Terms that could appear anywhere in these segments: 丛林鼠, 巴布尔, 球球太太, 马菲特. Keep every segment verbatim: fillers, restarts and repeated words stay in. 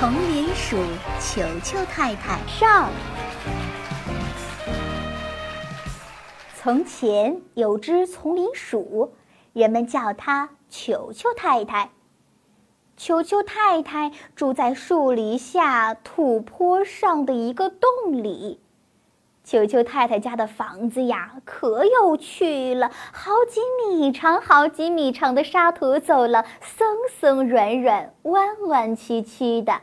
丛林鼠球球太太上。从前有只丛林鼠，人们叫它球球太太。球球太太住在树篱下土坡上的一个洞里。球球太太家的房子呀，可有趣了，好几米长好几米长的沙土走廊，松松软软，弯弯曲曲的。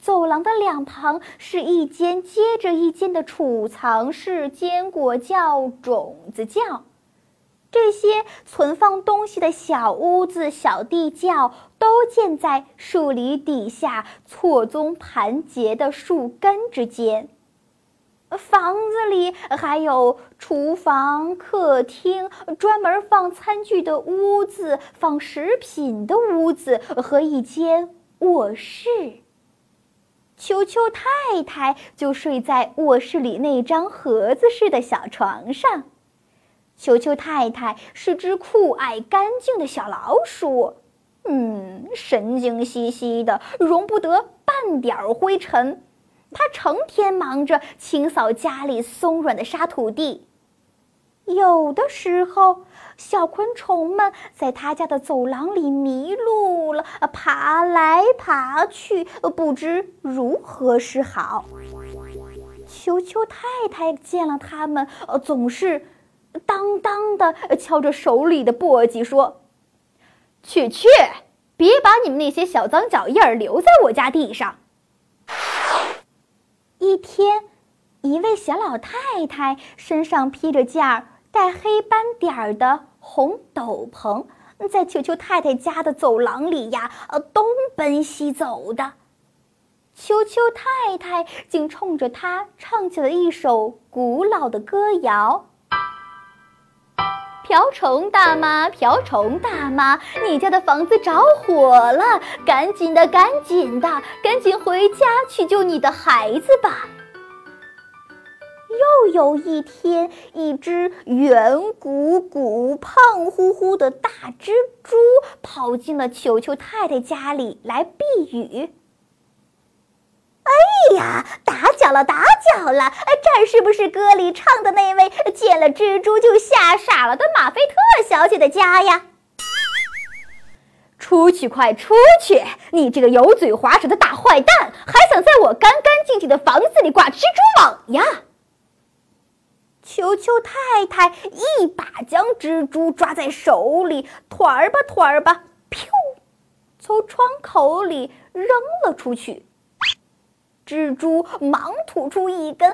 走廊的两旁是一间接着一间的储藏室，坚果窖、种子窖。这些存放东西的小屋子、小地窖都建在树篱底下错综盘结的树根之间。房子里还有厨房、客厅，专门放餐具的屋子，放食品的屋子和一间卧室。球球太太就睡在卧室里那张盒子似的小床上。球球太太是只酷爱干净的小老鼠，嗯，神经兮兮的，容不得半点灰尘。他成天忙着清扫家里松软的沙土地，有的时候小昆虫们在他家的走廊里迷路了，爬来爬去，不知如何是好。球球太太见了他们，总是当当地敲着手里的簸箕说：“去去，别把你们那些小脏脚印儿留在我家地上。”一天，一位小老太太身上披着件儿带黑斑点儿的红斗篷，在球球太太家的走廊里呀，东奔西走的。球球太太竟冲着她唱起了一首古老的歌谣：“瓢虫大妈，瓢虫大妈，你家的房子着火了，赶紧的，赶紧的，赶紧回家去救你的孩子吧。”又有一天，一只圆鼓鼓、胖乎乎的大蜘蛛跑进了球球太太家里来避雨。“哎呀，打搅了，打搅了！这是不是歌里唱的那位见了蜘蛛就吓傻了的马菲特小姐的家呀？”“出去，快出去！你这个油嘴滑舌的大坏蛋，还想在我干干净净的房子里挂蜘蛛网呀！”球球太太一把将蜘蛛抓在手里，团儿吧团儿吧，飘，从窗口里扔了出去。蜘蛛忙吐出一根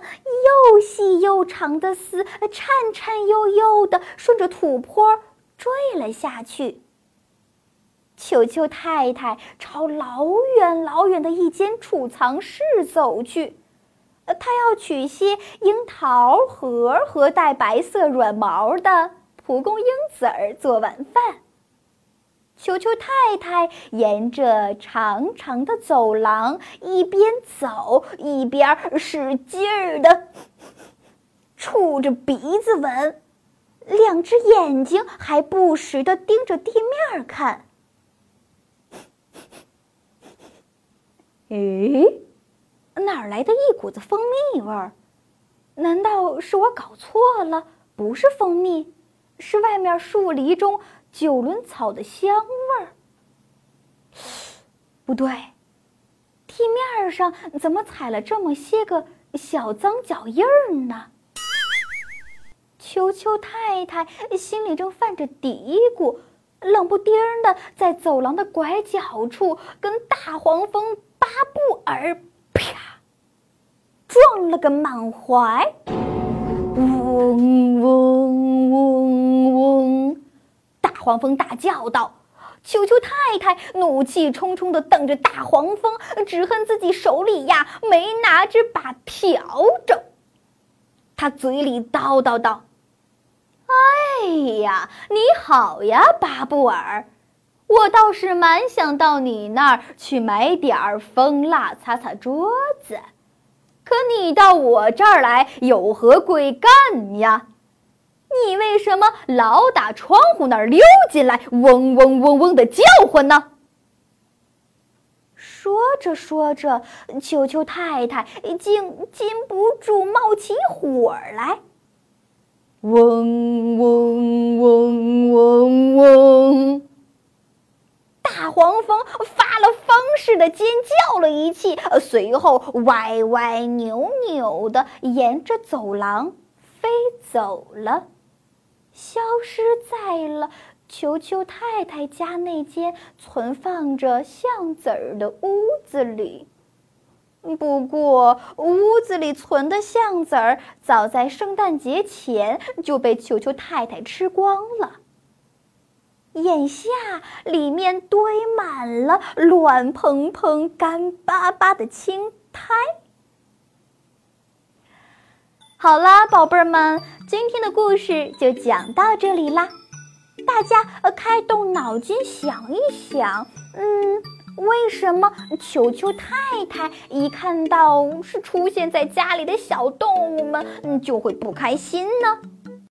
又细又长的丝，颤颤悠悠地顺着土坡坠了下去。球球太太朝老远老远的一间储藏室走去，她要取些樱桃核和带白色软毛的蒲公英籽儿做晚饭。球球太太沿着长长的走廊一边走一边使劲儿地触着鼻子闻，两只眼睛还不时地盯着地面看。诶，哪来的一股子蜂蜜味儿？难道是我搞错了？不是蜂蜜，是外面树篱中九轮草的香味儿。不对，地面上怎么踩了这么些个小脏脚印儿呢？球球太太心里正犯着嘀咕，冷不丁的在走廊的拐角处跟大黄蜂巴布尔啪撞了个满怀。嗡嗡嗡嗡，大黄蜂大叫道。球球太太怒气冲冲地瞪着大黄蜂，只恨自己手里呀没拿只把笤帚。他嘴里叨叨道：“哎呀，你好呀，巴布尔，我倒是蛮想到你那儿去买点儿蜂蜡擦擦桌子，可你到我这儿来有何贵干呀？你为什么老打窗户那儿溜进来，嗡嗡嗡嗡的叫唤呢？”说着说着，球球太太竟禁不住冒起火来，嗡嗡嗡嗡嗡！大黄蜂发了疯似的尖叫了一气，随后歪歪扭扭的沿着走廊飞走了，消失在了球球太太家那间存放着橡子儿的屋子里。不过屋子里存的橡子儿早在圣诞节前就被球球太太吃光了，眼下里面堆满了乱蓬蓬干巴巴的青苔。好啦，宝贝儿们，今天的故事就讲到这里啦，大家开动脑筋想一想，嗯，为什么球球太太一看到是出现在家里的小动物们，就会不开心呢？